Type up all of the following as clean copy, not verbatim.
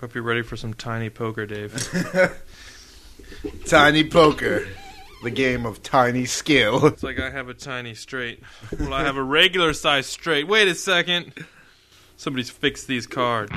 Hope you're ready for some tiny poker, Dave. Tiny poker. The game of tiny skill. It's like I have a tiny straight. Well, I have a regular size straight. Wait a second. Somebody's fixed these cards.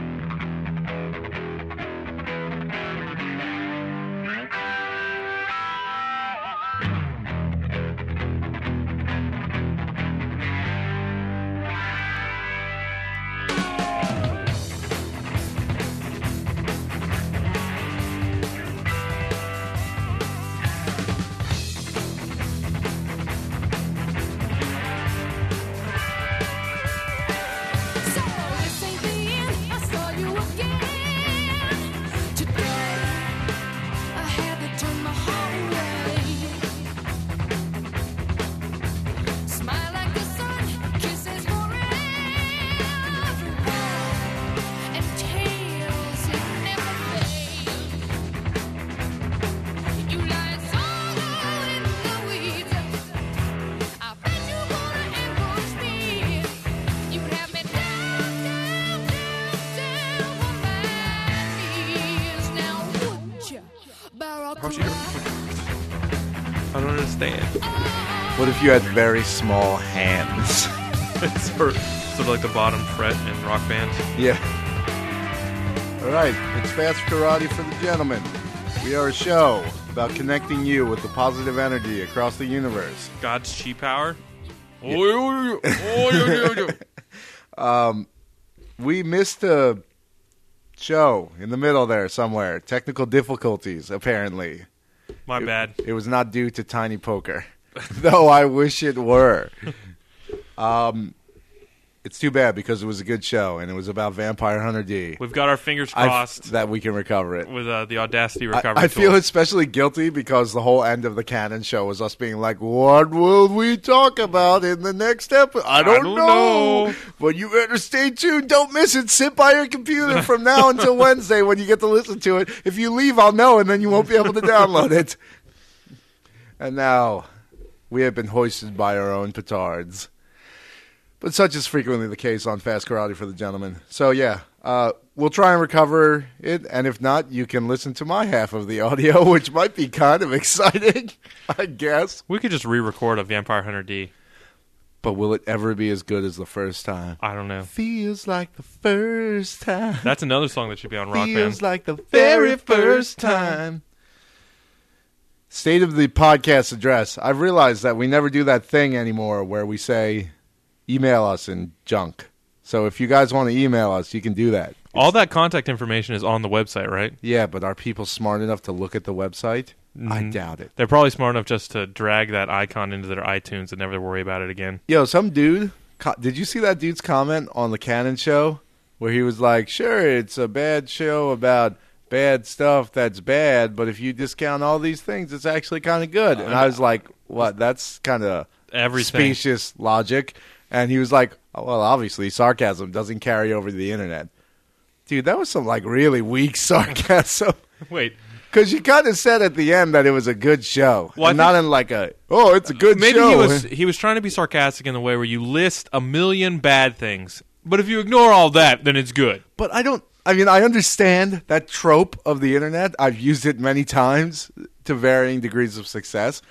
You had very small hands. It's for sort of like the bottom fret in Rock Band. Yeah. All right, it's Fast Karate for the Gentlemen. We are a show about connecting you with the positive energy across the universe. God's chi power. Yeah. We missed a show in the middle there somewhere. Technical difficulties, apparently. My bad. It was not due to Tiny Poker. Though I wish it were. It's too bad because it was a good show and it was about Vampire Hunter D. We've got our fingers crossed that we can recover it. With the Audacity recovery I tool. Feel especially guilty because the whole end of the Canon show was us being like, what will we talk about in the next episode? I don't know. But you better stay tuned. Don't miss it. Sit by your computer from now until Wednesday when you get to listen to it. If you leave, I'll know and then you won't be able to download it. And now... we have been hoisted by our own petards. But such is frequently the case on Fast Karate for the Gentlemen. So, yeah, we'll try and recover it. And if not, you can listen to my half of the audio, which might be kind of exciting, I guess. We could just re-record a Vampire Hunter D. But will it ever be as good as the first time? I don't know. Feels like the first time. That's another song that should be on Rock Band. Feels like the very first time. State of the podcast address. I've realized that we never do that thing anymore where we say email us and junk. So if you guys want to email us, you can do that. All that contact information is on the website, right? Yeah, but are people smart enough to look at the website? I doubt it. They're probably smart enough just to drag that icon into their iTunes and never worry about it again. Yo, some dude, did you see that dude's comment on the Cannon show where he was like, sure, it's a bad show about... bad stuff that's bad, but if you discount all these things, it's actually kind of good. And I was like, what? That's kind of specious logic. And he was like, oh, well, obviously, sarcasm doesn't carry over to the internet. Dude, that was some like really weak sarcasm. Wait. Because you kind of said at the end that it was a good show. Well, and not in like a, oh, it's a good show. Maybe he was trying to be sarcastic in the way where you list a million bad things. But if you ignore all that, then it's good. But I understand that trope of the internet. I've used it many times to varying degrees of success.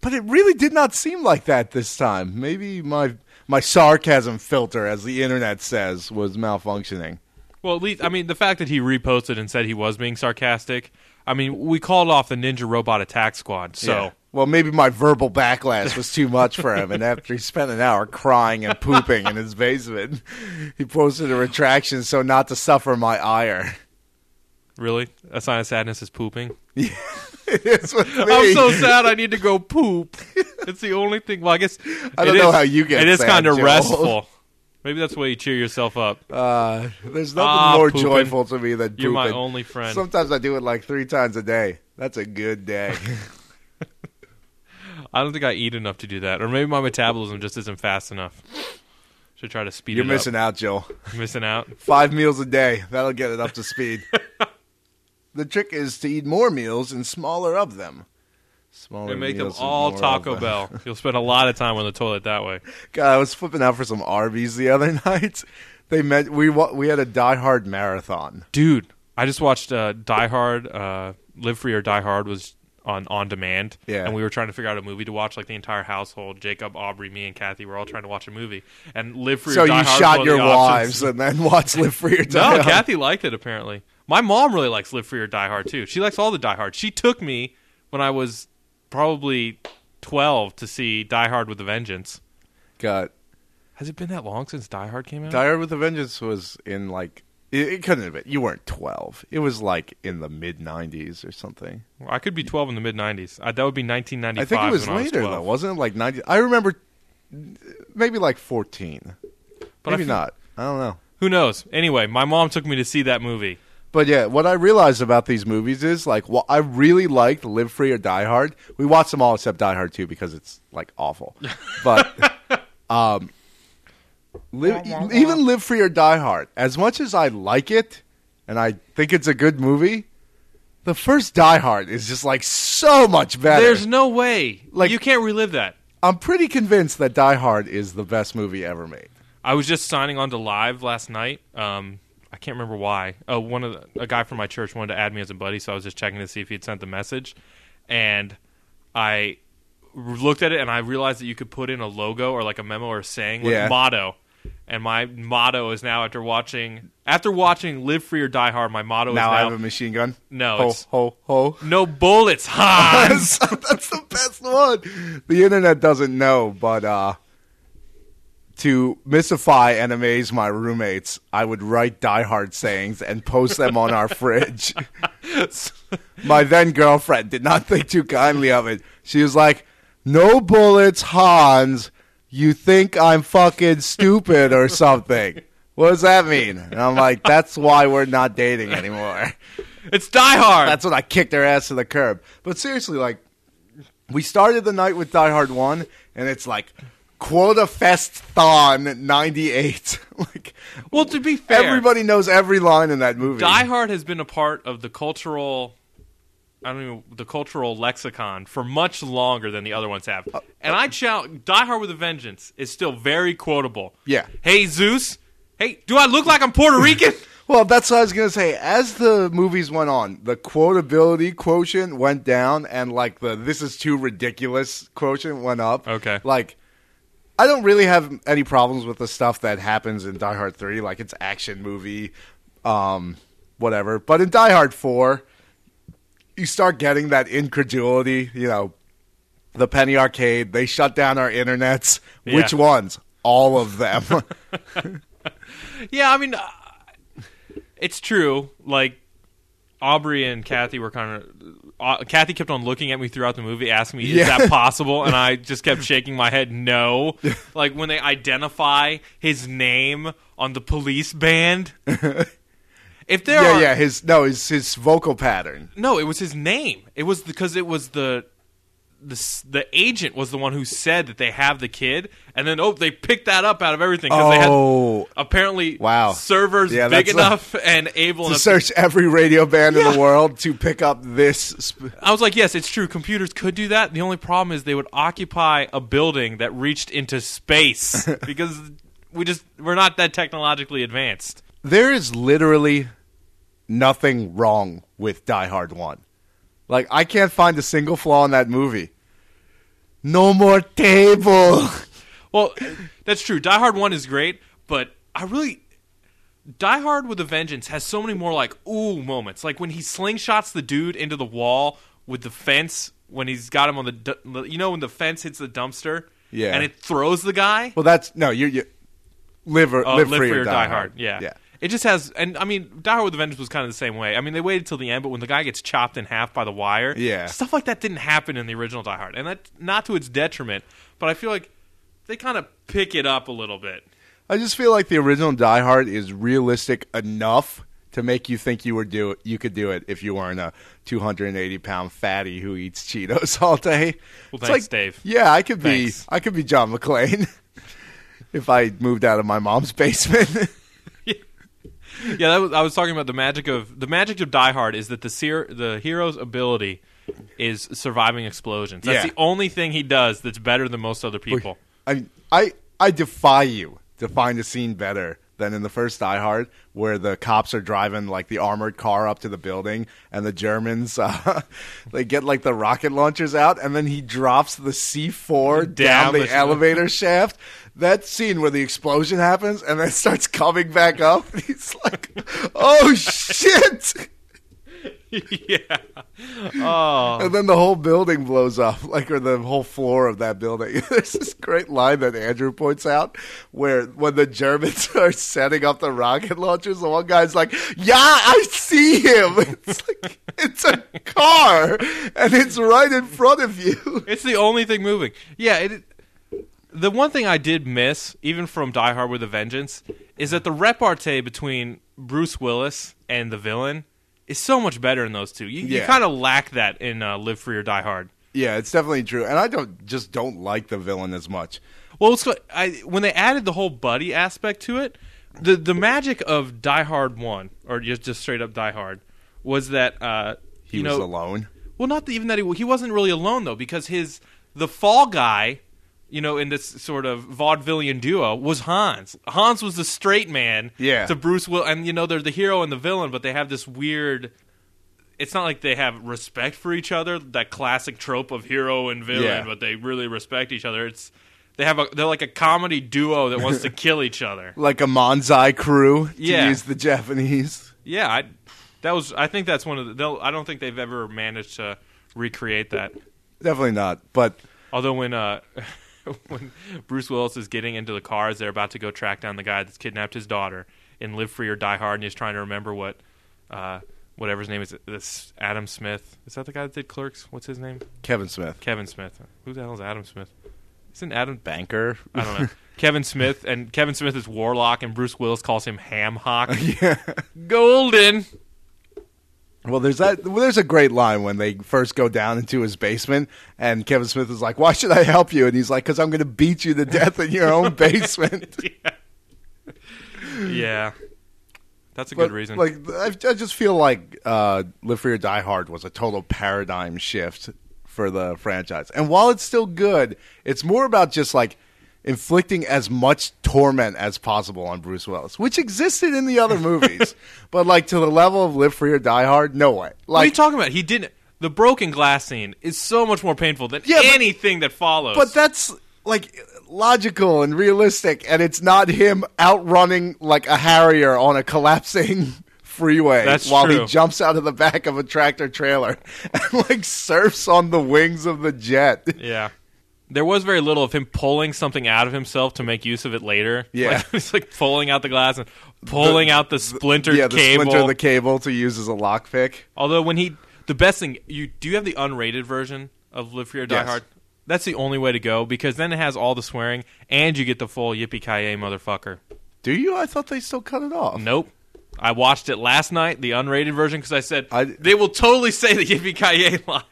But it really did not seem like that this time. Maybe my sarcasm filter, as the internet says, was malfunctioning. Well, at least, I mean, the fact that he reposted and said he was being sarcastic, I mean, we called off the Ninja Robot Attack Squad, so... yeah. Well, maybe my verbal backlash was too much for him, and after he spent an hour crying and pooping in his basement, he posted a retraction so not to suffer my ire. Really? A sign of sadness is pooping? Yeah, it is with me. I'm so sad I need to go poop. It's the only thing. Well, I guess I don't know how you get sad, It is kind of restful. Maybe that's the way you cheer yourself up. There's nothing more pooping. Joyful to me than pooping. You're my only friend. Sometimes I do it like 3 times a day. That's a good day. I don't think I eat enough to do that. Or maybe my metabolism just isn't fast enough. Should try to speed it up. You're missing out, Joel. Missing out? 5 meals a day. That'll get it up to speed. The trick is to eat more meals and smaller of them. Smaller and make them all Taco Bell. You'll spend a lot of time on the toilet that way. God, I was flipping out for some Arby's the other night. We had a Die Hard marathon. Dude, I I just watched Die Hard. Live Free or Die Hard was on demand. Yeah. And we were trying to figure out a movie to watch, like the entire household. Jacob, Aubrey, me, and Kathy were all trying to watch a movie. And Live Free or Die Hard. So you shot your wives and then watched Live Free or Die Hard? No, Kathy liked it, apparently. My mom really likes Live Free or Die Hard, too. She likes all the Die Hard. She took me when I was probably 12 to see Die Hard with a Vengeance. God. Has it been that long since Die Hard came out? Die Hard with a Vengeance was in, like... It couldn't have been. You weren't 12. It was like in the mid-90s or something. Well, I could be 12 in the mid-90s. That would be 1995. I think it was later, though, wasn't it? Like 90. I remember maybe like 14. But maybe not. I don't know. Who knows? Anyway, my mom took me to see that movie. But yeah, what I realized about these movies is, like, well, I really liked Live Free or Die Hard. We watched them all except Die Hard 2 because it's, like, awful. But... even Live Free or Die Hard, as much as I like it and I think it's a good movie, the first Die Hard is just like so much better. There's no way. Like, you can't relive that. I'm pretty convinced that Die Hard is the best movie ever made. I was just signing on to Live last night. I can't remember why. A guy from my church wanted to add me as a buddy, so I was just checking to see if he'd sent the message. And I looked at it and I realized that you could put in a logo or like a memo or a saying with a motto. And my motto is now, after watching Live Free or Die Hard, my motto is now I have a machine gun. No, ho, it's ho ho. No bullets, Hans. That's the best one. The internet doesn't know, but to mystify and amaze my roommates, I would write Die Hard sayings and post them on our fridge. My then girlfriend did not think too kindly of it. She was like, "No bullets, Hans. You think I'm fucking stupid or something." What does that mean? And I'm like, that's why we're not dating anymore. It's Die Hard. That's when I kicked her ass to the curb. But seriously, like, we started the night with Die Hard 1, and it's like, Quota Fest Thon 98. Like, well, to be fair, everybody knows every line in that movie. Die Hard has been a part of the cultural... the cultural lexicon for much longer than the other ones have. And I challenge, Die Hard with a Vengeance is still very quotable. Yeah. Hey, Zeus. Hey, do I look like I'm Puerto Rican? Well, that's what I was going to say. As the movies went on, the quotability quotient went down, and, like, the this is too ridiculous quotient went up. Okay. Like, I don't really have any problems with the stuff that happens in Die Hard 3. Like, it's action movie, whatever. But in Die Hard 4... you start getting that incredulity, you know, the Penny Arcade, they shut down our internets. Yeah. Which ones? All of them. Yeah, I mean, it's true. Like, Aubrey and Kathy were kind of... Kathy kept on looking at me throughout the movie, asking me, is that possible? And I just kept shaking my head, no. Like, when they identify his name on the police band... If there his vocal pattern. No, it was his name. It was because it was the agent was the one who said that they have the kid, and then they picked that up out of everything because they had apparently servers big enough and able to search every radio band in the world to pick up this. I was like, yes, it's true. Computers could do that. The only problem is they would occupy a building that reached into space because we're not that technologically advanced. There is literally nothing wrong with Die Hard 1. Like, I can't find a single flaw in that movie. No more table. Well, that's true. Die Hard 1 is great, but Die Hard with a Vengeance has so many more, like, ooh moments. Like, when he slingshots the dude into the wall with the fence, when he's got him on the... You know when the fence hits the dumpster? Yeah. And it throws the guy? Well, that's... No, you're Live Free or Die Hard. Yeah. It just has, and I mean, Die Hard with a Vengeance was kind of the same way. I mean, they waited till the end, but when the guy gets chopped in half by the wire, stuff like that didn't happen in the original Die Hard, and that not to its detriment, but I feel like they kind of pick it up a little bit. I just feel like the original Die Hard is realistic enough to make you think you could do it if you weren't a 280-pound fatty who eats Cheetos all day. Well, it's thanks, like, Dave. Yeah, I could be John McClane. If I moved out of my mom's basement. I was talking about the magic of Die Hard is that the hero's ability is surviving explosions. That's the only thing he does that's better than most other people. I defy you to find a scene better than in the first Die Hard, where the cops are driving like the armored car up to the building, and the Germans they get like the rocket launchers out, and then he drops the C4 down the elevator shaft. That scene where the explosion happens and then starts coming back up, and he's like, "Oh shit!" Yeah. Oh. And then the whole building blows up, like, or the whole floor of that building. There's this great line that Andrew points out where when the Germans are setting up the rocket launchers, the one guy's like, "Yeah, I see him." It's like, it's a car and it's right in front of you. It's the only thing moving. Yeah. The one thing I did miss, even from Die Hard with a Vengeance, is that the repartee between Bruce Willis and the villain is so much better in those two. You kind of lack that in Live Free or Die Hard. Yeah, it's definitely true. And I don't like the villain as much. Well, when they added the whole buddy aspect to it, the magic of Die Hard 1, or just straight up Die Hard, was that he was alone. Well, not even that he wasn't really alone though, because the fall guy, you know, in this sort of vaudevillian duo, was Hans. Hans was the straight man to Bruce Willis. And, you know, they're the hero and the villain, but they have this weird... It's not like they have respect for each other, that classic trope of hero and villain, but they really respect each other. They're like a comedy duo that wants to kill each other. Like a manzai crew, to use the Japanese. Yeah, I think that's one of I don't think they've ever managed to recreate that. Definitely not, but... Although when Bruce Willis is getting into the car as they're about to go track down the guy that's kidnapped his daughter in Live Free or Die Hard, and he's trying to remember what, whatever his name is, this Adam Smith. Is that the guy that did Clerks? What's his name? Kevin Smith. Kevin Smith. Who the hell is Adam Smith? Isn't Adam Banker? I don't know. Kevin Smith, and Kevin Smith is Warlock, and Bruce Willis calls him Ham Hock. Yeah. Golden. Well, there's a great line when they first go down into his basement, and Kevin Smith is like, "Why should I help you?" And he's like, "Because I'm going to beat you to death in your own basement." Yeah, that's a good reason. Like, I just feel like Live Free or Die Hard was a total paradigm shift for the franchise. And while it's still good, it's more about just like inflicting as much torment as possible on Bruce Willis, which existed in the other movies, but like to the level of Live Free or Die Hard, no way. Like, what are you talking about? He didn't. The broken glass scene is so much more painful than anything that follows. But that's like logical and realistic, and it's not him outrunning like a Harrier on a collapsing freeway he jumps out of the back of a tractor trailer and like surfs on the wings of the jet. Yeah. There was very little of him pulling something out of himself to make use of it later. Yeah. He's like pulling out the glass and pulling out the splintered cable. Yeah, the splinter of the cable to use as a lockpick. Although the best thing, do you have the unrated version of Live Free or Die Hard? That's the only way to go, because then it has all the swearing and you get the full yippee-ki-yay motherfucker. Do you? I thought they still cut it off. Nope. I watched it last night, the unrated version, because I said, they will totally say the yippee-ki-yay line.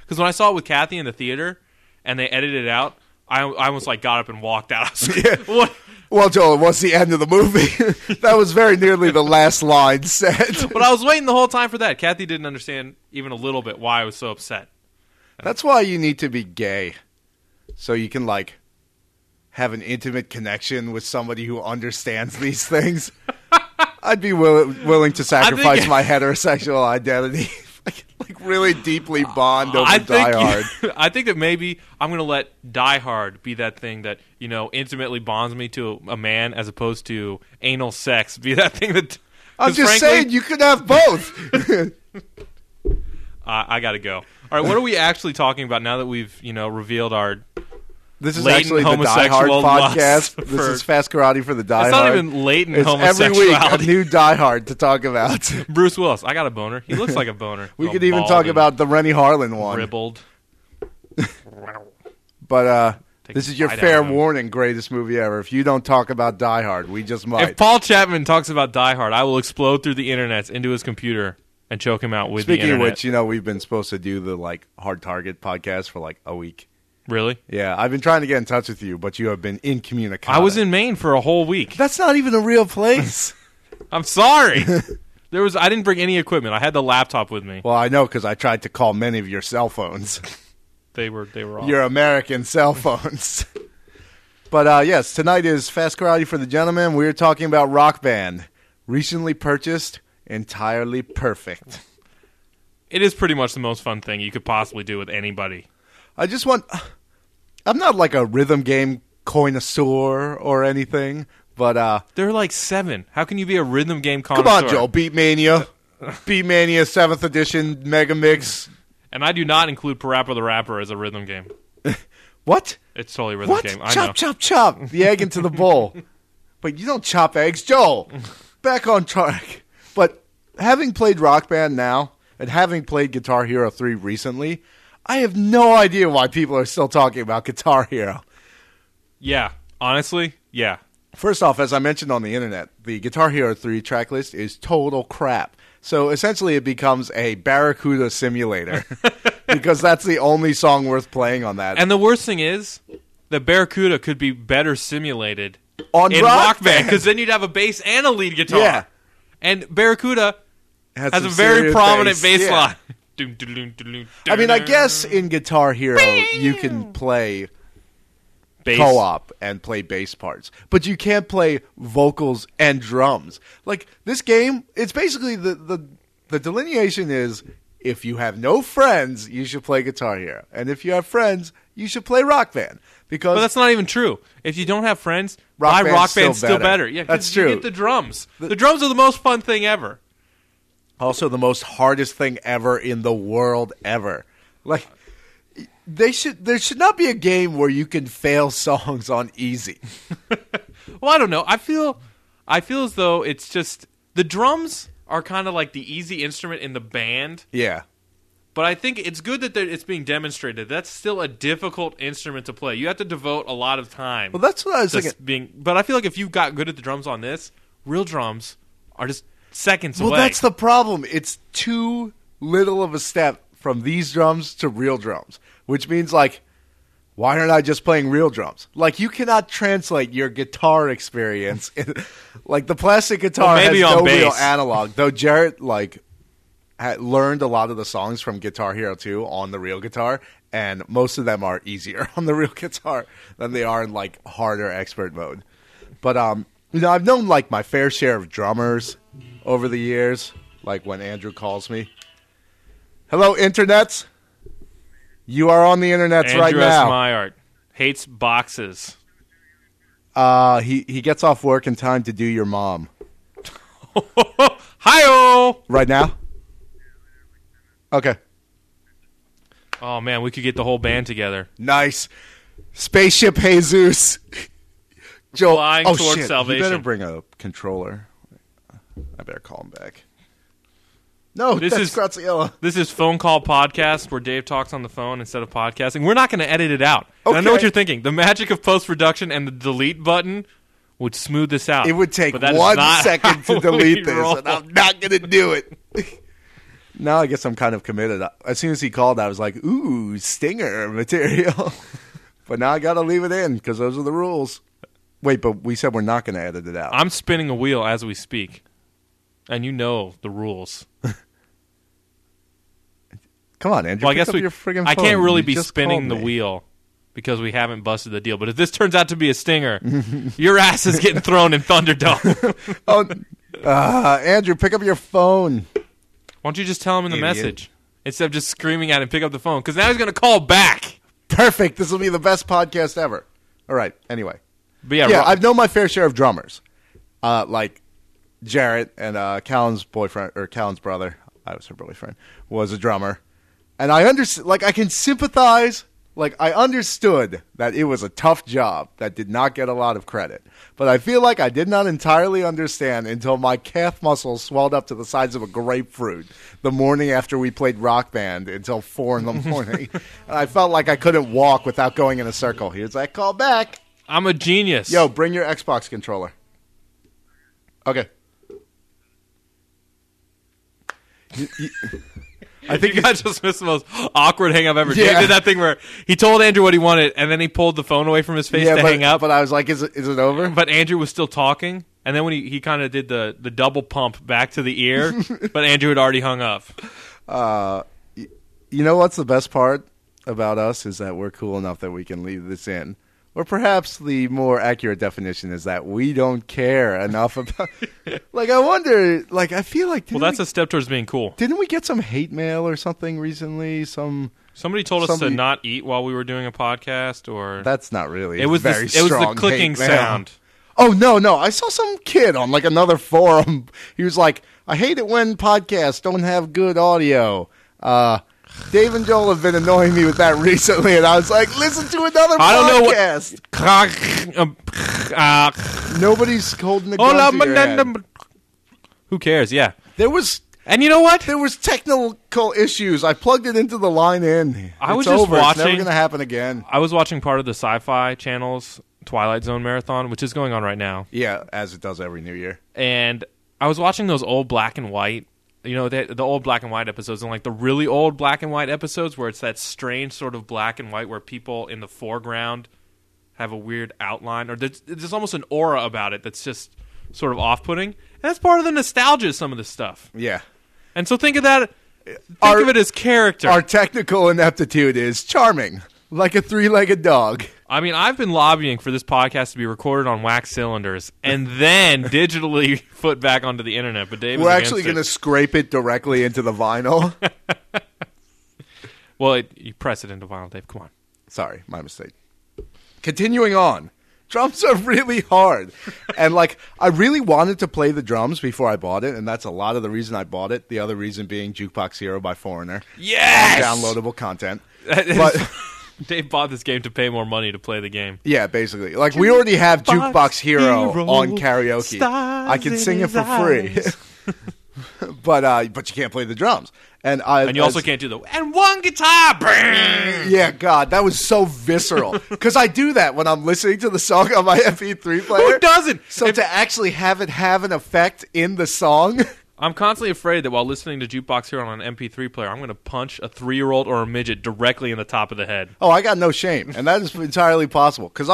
Because when I saw it with Kathy in the theater... and they edited it out, I almost like got up and walked out. I was like, what? Well, Joel, what's the end of the movie? That was very nearly the last line said. But I was waiting the whole time for that. Kathy didn't understand even a little bit why I was so upset. That's why you need to be gay, so you can like have an intimate connection with somebody who understands these things. I'd be willing to sacrifice my heterosexual identity. Like really deeply bond over Die Hard. I think that maybe I'm going to let Die Hard be that thing that, you know, intimately bonds me to a man, as opposed to anal sex be that thing that... I'm just saying you could have both. I got to go. All right, what are we actually talking about now that we've, you know, revealed our... This is actually the Die Hard podcast. This is Fast Karate for the Die Hard. It's not even latent homosexuality. It's every week a new Die Hard to talk about. Bruce Willis. I got a boner. He looks like a boner. We could even talk about the Rennie Harlan one. Ribbled. But this is your fair warning, greatest movie ever. If you don't talk about Die Hard, we just might. If Paul Chapman talks about Die Hard, I will explode through the internet into his computer and choke him out with the internet. Speaking of which, you know, we've been supposed to do the like Hard Target podcast for like a week. Really? Yeah, I've been trying to get in touch with you, but you have been incommunicado. I was in Maine for a whole week. That's not even a real place. I'm sorry. I didn't bring any equipment. I had the laptop with me. Well, I know, because I tried to call many of your cell phones. They were off. Your American cell phones. But yes, tonight is Fast Karate for the Gentlemen. We're talking about Rock Band. Recently purchased, entirely perfect. It is pretty much the most fun thing you could possibly do with anybody. I just want... I'm not like a rhythm game connoisseur or anything, but... There are like 7. How can you be a rhythm game connoisseur? Come on, Joel. Beatmania. Beatmania 7th edition Mega Mix. And I do not include Parappa the Rapper as a rhythm game. What? It's totally a rhythm game. I know. Chop, chop. The egg into the bowl. But you don't chop eggs, Joel. Back on track. But having played Rock Band now, and having played Guitar Hero 3 recently... I have no idea why people are still talking about Guitar Hero. Yeah. Honestly, yeah. First off, as I mentioned on the internet, the Guitar Hero 3 tracklist is total crap. So essentially it becomes a Barracuda simulator because that's the only song worth playing on that. And the worst thing is the Barracuda could be better simulated on Rock Band because then you'd have a bass and a lead guitar. Yeah. And Barracuda has a very prominent bass line. Yeah. I mean, I guess in Guitar Hero, you can play bass. Co-op and play bass parts. But you can't play vocals and drums. Like, this game, it's basically the delineation is, if you have no friends, you should play Guitar Hero. And if you have friends, you should play Rock Band. Because but that's not even true. If you don't have friends, Rock Band's still better. Yeah, that's true. You get the drums. The drums are the most fun thing ever. Also, the most hardest thing ever in the world ever. Like, there should not be a game where you can fail songs on easy. Well, I don't know. I feel as though it's just the drums are kind of like the easy instrument in the band. Yeah. But I think it's good that it's being demonstrated. That's still a difficult instrument to play. You have to devote a lot of time. Well, that's what I was thinking. But I feel like if you got good at the drums on this, real drums are just... seconds away. Well, that's the problem. It's too little of a step from these drums to real drums, which means, like, why aren't I just playing real drums? Like, you cannot translate your guitar experience. Like, the plastic guitar has no real analog, though Jarrett, like, had learned a lot of the songs from Guitar Hero 2 on the real guitar, and most of them are easier on the real guitar than they are in, like, harder expert mode. But, you know, I've known, like, my fair share of drummers over the years, like when Andrew calls me. Hello, internets. You are on the internets Andrew right now. Andrew S. Myart hates boxes. He gets off work in time to do your mom. Hi-oh! Right now? Okay. Oh, man, we could get the whole band together. Nice. Spaceship Jesus. Joel, flying towards salvation. You better bring a controller. I better call him back. No, that's Graziella. This is Phone Call Podcast, where Dave talks on the phone instead of podcasting. We're not going to edit it out. Okay. I know what you're thinking. The magic of post-production and the delete button would smooth this out. It would take 1 second to delete this, and I'm not going to do it. Now I guess I'm kind of committed. As soon as he called, I was like, ooh, stinger material. But now I got to leave it in because those are the rules. Wait, but we said we're not going to edit it out. I'm spinning a wheel as we speak. And you know the rules. Come on, Andrew. Well, I guess your friggin' phone. I can't really be spinning the wheel because we haven't busted the deal. But if this turns out to be a stinger, your ass is getting thrown in Thunderdome. Andrew, pick up your phone. Why don't you just tell him in the message instead of just screaming at him, pick up the phone? Because now he's going to call back. Perfect. This will be the best podcast ever. All right. Anyway. But yeah, I've known my fair share of drummers. Like... Jarrett and Callan's boyfriend, or Callan's brother, I was her boyfriend, was a drummer. And I understand, like, I can sympathize. Like, I understood that it was a tough job that did not get a lot of credit. But I feel like I did not entirely understand until my calf muscles swelled up to the size of a grapefruit the morning after we played Rock Band until 4 in the morning. And I felt like I couldn't walk without going in a circle. Here's that call back. I'm a genius. Yo, bring your Xbox controller. Okay. I think I just missed the most awkward hang up ever. Yeah. Dave did that thing where he told Andrew what he wanted, and then he pulled the phone away from his face to hang up. But I was like, is it over? But Andrew was still talking, and then when he kind of did the double pump back to the ear, but Andrew had already hung up. You know what's the best part about us is that we're cool enough that we can leave this in. Or perhaps the more accurate definition is that we don't care enough about... Like, I wonder... Like, I feel like... Well, that's a step towards being cool. Didn't we get some hate mail or something recently? Somebody told us to not eat while we were doing a podcast, or... That's not really It was the clicking sound. Oh, no. I saw some kid on, like, another forum. He was like, I hate it when podcasts don't have good audio. Dave and Joel have been annoying me with that recently, and I was like, listen to another podcast. Nobody's holding the gun to your head. Who cares? Yeah. And you know what? There was technical issues. I plugged it into the line in. It's never going to happen again. I was watching part of the Sci-Fi Channel's Twilight Zone Marathon, which is going on right now. Yeah, as it does every New Year. And I was watching those old black and white. You know, the old black and white episodes, and like the really old black and white episodes where it's that strange sort of black and white where people in the foreground have a weird outline, or there's almost an aura about it that's just sort of off-putting. And that's part of the nostalgia of some of this stuff. Yeah. And so think of that. Think of it as character. Our technical ineptitude is charming, like a three-legged dog. I mean, I've been lobbying for this podcast to be recorded on wax cylinders and then digitally put back onto the internet. But Dave, we're actually going to scrape it directly into the vinyl. Well, you press it into vinyl, Dave. Come on. Sorry, my mistake. Continuing on, drums are really hard, and like I really wanted to play the drums before I bought it, and that's a lot of the reason I bought it. The other reason being Jukebox Hero by Foreigner. Yes, downloadable content, but. Dave bought this game to pay more money to play the game. Yeah, basically. Like, we already have Jukebox Hero on karaoke. I can sing it for free. But you can't play the drums. And you also can't do the... And one guitar! Yeah, God, that was so visceral. Because I do that when I'm listening to the song on my MP3 player. Who doesn't? So to actually have it have an effect in the song... I'm constantly afraid that while listening to Jukebox Hero on an MP3 player, I'm going to punch a 3-year-old or a midget directly in the top of the head. Oh, I got no shame, and that is entirely possible. Because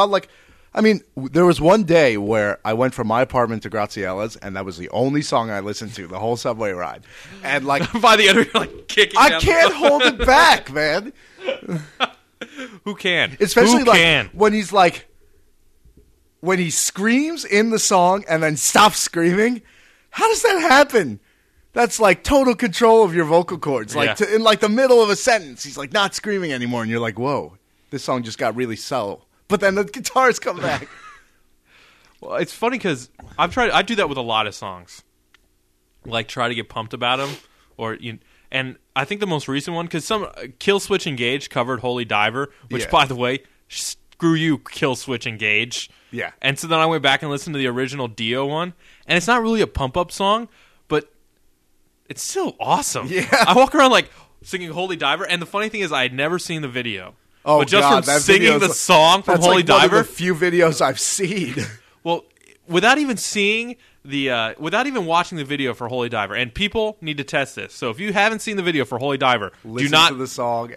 there was one day where I went from my apartment to Graziella's, and that was the only song I listened to the whole subway ride. And like by the end, you're like kicking. I can't hold it back, man. Who can? Especially when he's like when he screams in the song and then stops screaming. How does that happen? That's like total control of your vocal cords. Like in like the middle of a sentence, he's like not screaming anymore, and you're like, "Whoa, this song just got really subtle." But then the guitars come back. Well, it's funny because I've tried. I do that with a lot of songs. Like try to get pumped about them, and I think the most recent one because some Killswitch Engage covered Holy Diver, which by the way, screw you, Killswitch Engage. Yeah. And so then I went back and listened to the original Dio one. And it's not really a pump-up song, but it's still awesome. Yeah. I walk around, like, singing Holy Diver. And the funny thing is I had never seen the video. Oh, but just from singing the song from Holy Diver. That's one of the few videos I've seen. Well, without even seeing without even watching the video for Holy Diver. And people need to test this. So if you haven't seen the video for Holy Diver, listen to the song.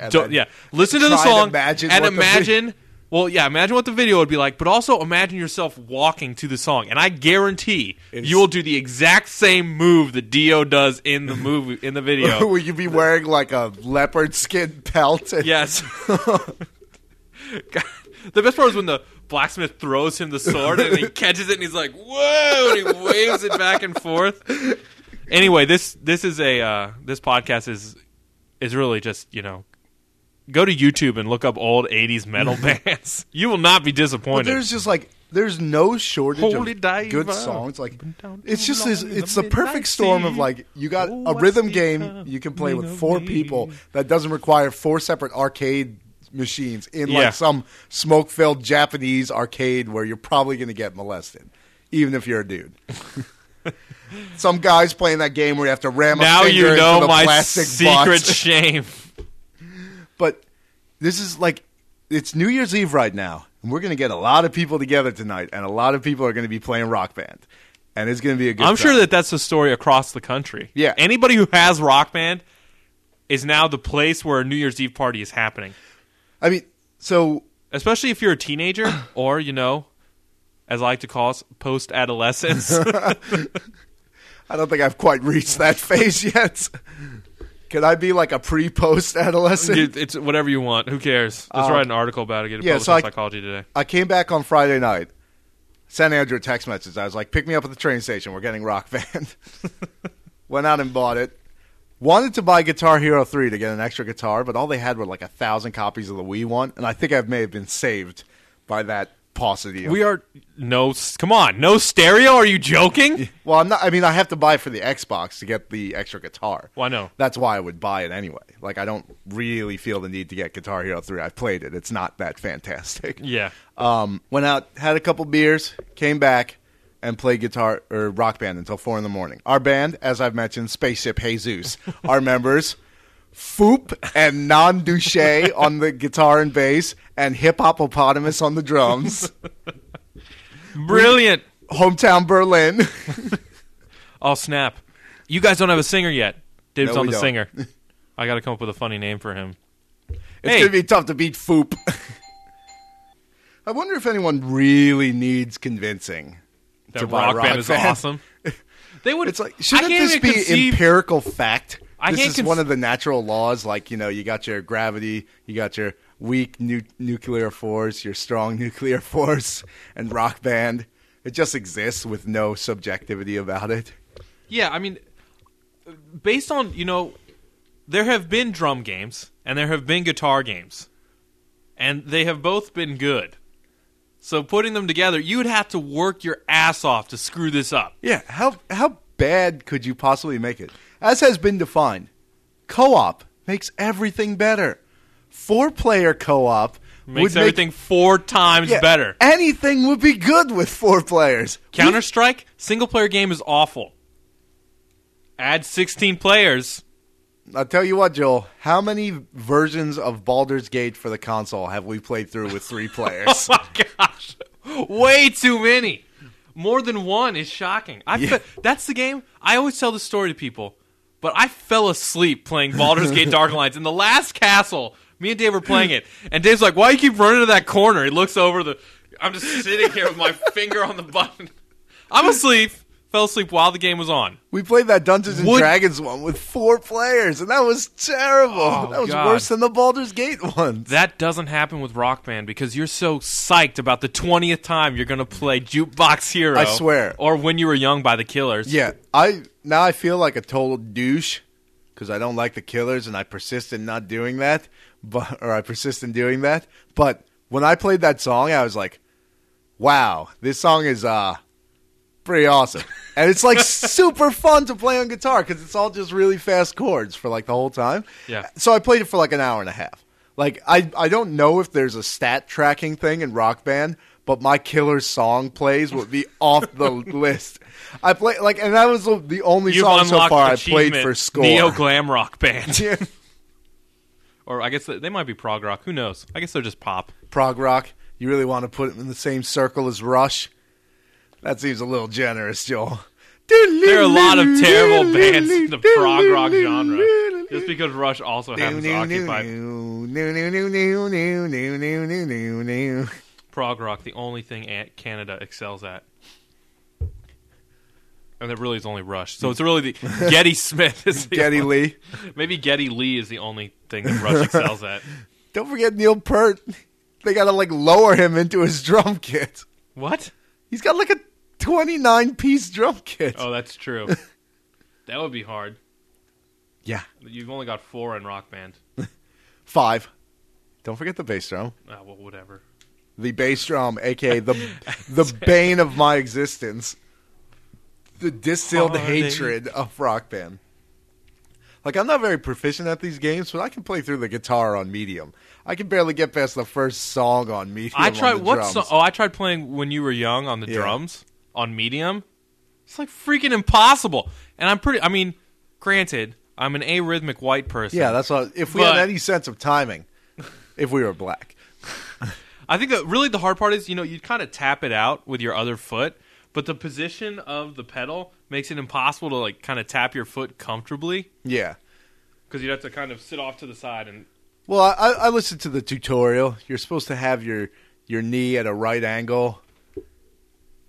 Listen to the song and imagine... Well, yeah, imagine what the video would be like, but also imagine yourself walking to the song, and I guarantee you will do the exact same move that Dio does in the movie, in the video. Will you be wearing, like, a leopard skin pelt? Yes. God. The best part is when the blacksmith throws him the sword, and he catches it, and he's like, whoa, and he waves it back and forth. Anyway, this podcast is really just, you know... Go to YouTube and look up old 80s metal bands. You will not be disappointed. But there's no shortage of good songs. Like, it's just it's the perfect storm of, like, you got a rhythm game you can play with four people that doesn't require four separate arcade machines in, like, some smoke-filled Japanese arcade where you're probably going to get molested, even if you're a dude. Some guy's playing that game where you have to ram a finger into the plastic box. Now you know my secret shame. But this is like, it's New Year's Eve right now, and we're going to get a lot of people together tonight, and a lot of people are going to be playing Rock Band, and it's going to be a good time. Sure that's the story across the country. Yeah. Anybody who has Rock Band is now the place where a New Year's Eve party is happening. I mean, so... Especially if you're a teenager, or, you know, as I like to call us, post-adolescence. I don't think I've quite reached that phase yet. Could I be like a pre-post adolescent? It's whatever you want. Who cares? Let's write an article about it. Get it published in Psychology Today. I came back on Friday night. Sent Andrew a text message. I was like, pick me up at the train station. We're getting Rock Band. Went out and bought it. Wanted to buy Guitar Hero 3 to get an extra guitar, but all they had were like 1,000 copies of the Wii one. And I think I may have been saved by that paucity. Come on. No stereo? Are you joking? Well, I'm not. I mean, I have to buy it for the Xbox to get the extra guitar. Well, I know. That's why I would buy it anyway. Like, I don't really feel the need to get Guitar Hero 3. I've played it. It's not that fantastic. Yeah. Went out, had a couple beers, came back, and played guitar or Rock Band until 4 in the morning. Our band, as I've mentioned, Spaceship Jesus. Our members, Foop and Non Douche on the guitar and bass, and Hip Hopopotamus on the drums. Brilliant. Hometown Berlin. I'll snap. You guys don't have a singer yet. Dibs on the singer. I got to come up with a funny name for him. It's going to be tough to beat Foop. I wonder if anyone really needs convincing. That Rock Band is awesome. They would. It's like, shouldn't this be empirical fact? This is one of the natural laws. Like, you know, you got your gravity, you got your weak nuclear force, your strong nuclear force, and Rock Band. It just exists with no subjectivity about it. Yeah, I mean, based on, you know, there have been drum games and there have been guitar games, and they have both been good. So putting them together, you would have to work your ass off to screw this up. Yeah, how bad could you possibly make it? As has been defined, co-op makes everything better. 4-player co-op makes everything 4 times better. Anything would be good with 4 players. Counter-Strike, single-player game is awful. Add 16 players. I'll tell you what, Joel. How many versions of Baldur's Gate for the console have we played through with 3 players? Oh, my gosh. Way too many. More than one is shocking. That's the game. I always tell this story to people, but I fell asleep playing Baldur's Gate Dark Alliance. In the last castle, me and Dave were playing it, and Dave's like, why do you keep running to that corner? He looks over I'm just sitting here with my finger on the button. I'm asleep. Fell asleep while the game was on. We played that Dungeons & Dragons one with 4 players, and that was terrible. Oh, that was worse than the Baldur's Gate ones. That doesn't happen with Rock Band because you're so psyched about the 20th time you're going to play Jukebox Hero. I swear. Or When You Were Young by The Killers. Yeah. Now I feel like a total douche because I don't like The Killers, and I persist in not doing that. I persist in doing that. But when I played that song, I was like, wow, this song is... pretty awesome. And it's like super fun to play on guitar because it's all just really fast chords for like the whole time. Yeah. So I played it for like an hour and a half. Like I don't know if there's a stat tracking thing in Rock Band, but my killer song plays would be off the list. I play like, and that was the only song so far I played for score. Neo Glam Rock Band. Yeah. Or I guess they might be prog rock. Who knows? I guess they're just pop. Prog rock. You really want to put them in the same circle as Rush? That seems a little generous, Joel. There are a lot of terrible bands in the prog rock genre. Just because Rush also happens to occupy prog rock, the only thing Canada excels at. And it really is only Rush. So it's really the Geddy Smith. Is the Geddy only, Lee. Maybe Geddy Lee is the only thing that Rush excels at. Don't forget Neil Peart. They got to like lower him into his drum kit. What? He's got like a 29-piece drum kit. Oh, that's true. That would be hard. Yeah. You've only got 4 in Rock Band. 5. Don't forget the bass drum. Oh, well, whatever. The bass drum, a.k.a. the bane of my existence. The distilled hatred of Rock Band. Like, I'm not very proficient at these games, but I can play through the guitar on medium. I can barely get past the first song on medium. I tried playing When You Were Young on the drums on medium. It's like freaking impossible. And granted, I'm an arrhythmic white person. Yeah, that's what. If we had any sense of timing, if we were black. I think that really the hard part is, you know, you kind of tap it out with your other foot, but the position of the pedal makes it impossible to like kind of tap your foot comfortably. Yeah, because you'd have to kind of sit off to the side and. Well, I listened to the tutorial. You're supposed to have your knee at a right angle.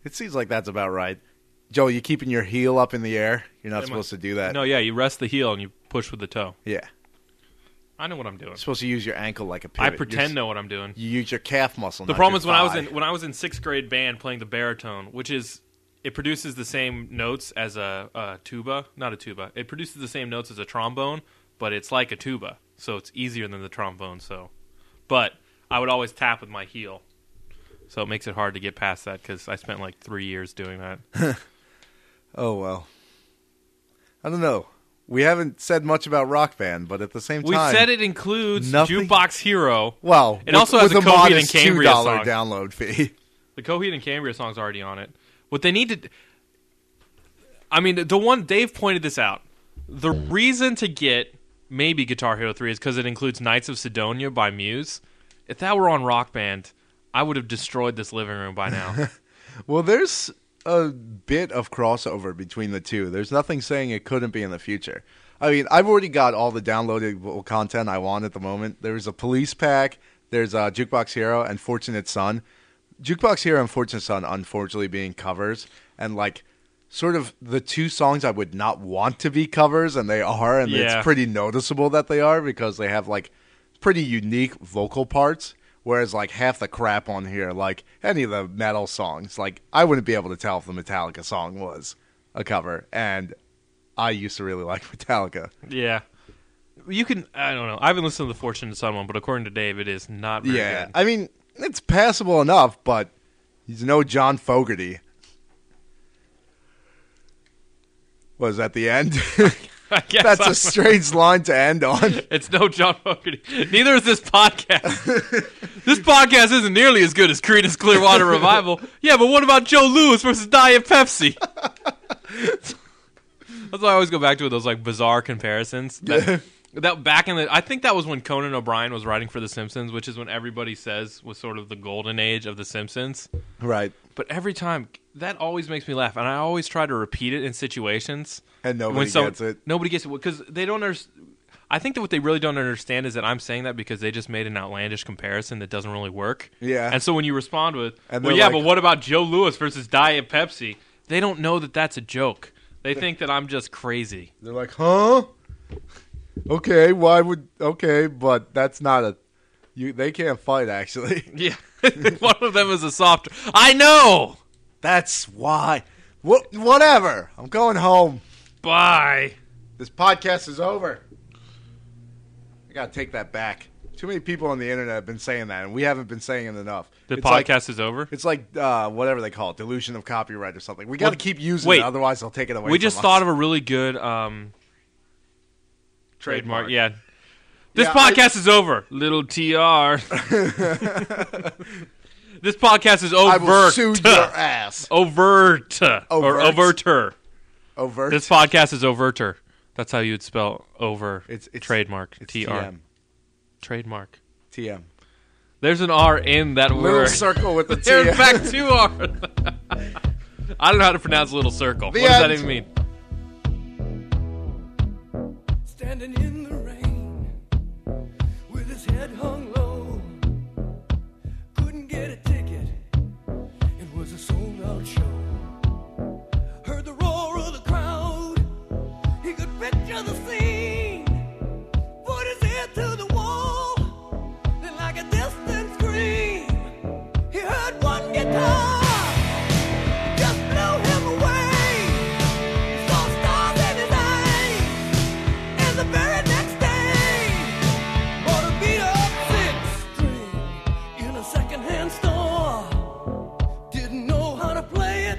It seems like that's about right. Joel, you keeping your heel up in the air? You're not supposed to do that. No, yeah, you rest the heel and you push with the toe. Yeah. I know what I'm doing. You're supposed to use your ankle like a pivot. I pretend know what I'm doing. You use your calf muscle. The problem is when I was in sixth grade band playing the baritone, which is it produces the same notes as a tuba, not a tuba. It produces the same notes as a trombone, but it's like a tuba, so it's easier than the trombone. So, but I would always tap with my heel, so it makes it hard to get past that because I spent like 3 years doing that. Oh well, I don't know. We haven't said much about Rock Band, but at the same time... We said it includes nothing? Jukebox Hero. Well, it also has a Coheed and Cambria song. With a modest $2 download fee. The Coheed and Cambria song's already on it. What they need to... I mean, the one... Dave pointed this out. The reason to get maybe Guitar Hero 3 is because it includes Knights of Cydonia by Muse. If that were on Rock Band, I would have destroyed this living room by now. Well, there's... a bit of crossover between the two. There's nothing saying it couldn't be in the future. I mean, I've already got all the downloadable content I want at the moment. There's a police pack, there's Jukebox Hero and Fortunate Son. Jukebox Hero and Fortunate Son, unfortunately, being covers, and like sort of the two songs I would not want to be covers, and they are, and yeah. It's pretty noticeable that they are because they have like pretty unique vocal parts. Whereas, like, half the crap on here, like, any of the metal songs, like, I wouldn't be able to tell if the Metallica song was a cover. And I used to really like Metallica. Yeah. You can, I don't know. I haven't listened to the Fortunate Son one, but according to Dave, it is not very good. I mean, it's passable enough, but he's no John Fogerty. Was that the end? That's a strange line to end on. It's no John Fogerty. Neither is this podcast. This podcast isn't nearly as good as Creedence Clearwater Revival. Yeah, but what about Joe Louis versus Diet Pepsi? That's why I always go back to it, those like bizarre comparisons. That back in the, I think that was when Conan O'Brien was writing for The Simpsons, which is when everybody says was sort of the golden age of The Simpsons. Right. But every time, that always makes me laugh, and I always try to repeat it in situations. And nobody gets it. Because they don't understand. I think that what they really don't understand is that I'm saying that because they just made an outlandish comparison that doesn't really work. Yeah. And so when you respond with, well, yeah, like, but what about Joe Louis versus Diet Pepsi? They don't know that that's a joke. They think that I'm just crazy. They're like, huh? Okay, why would... Okay, but that's not a... They can't fight, actually. Yeah. One of them is a soft... I know! That's why. Whatever. I'm going home. Bye. This podcast is over. I gotta take that back. Too many people on the internet have been saying that, and we haven't been saying it enough. The podcast is over? It's like whatever they call it, delusion of copyright or something. We gotta keep using it, otherwise they'll take it away. We just thought of a really good... Trademark, yeah. This podcast is over. Little TR. This podcast is overt. I will sue your ass. Overt. This podcast is overter. That's how you would spell over. It's trademark. It's TR. TM. Trademark. TM. There's an R in that word. Little circle with the TM. There are in fact two R's. I don't know how to pronounce little circle. What does that even mean? Standing in the rain with his head hung low, couldn't get a ticket, it was a sold out show. Heard the roar of the crowd, he could picture the scene, put his head to the wall, then like a distant scream, he heard one guitar. Secondhand store, didn't know how to play it.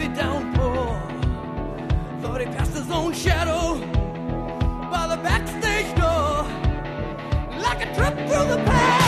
heavy downpour. Thought he passed his own shadow by the backstage door, like a trip through the past.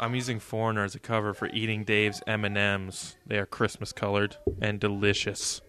I'm using Foreigner as a cover for Eating Dave's M&Ms. They are Christmas colored and delicious.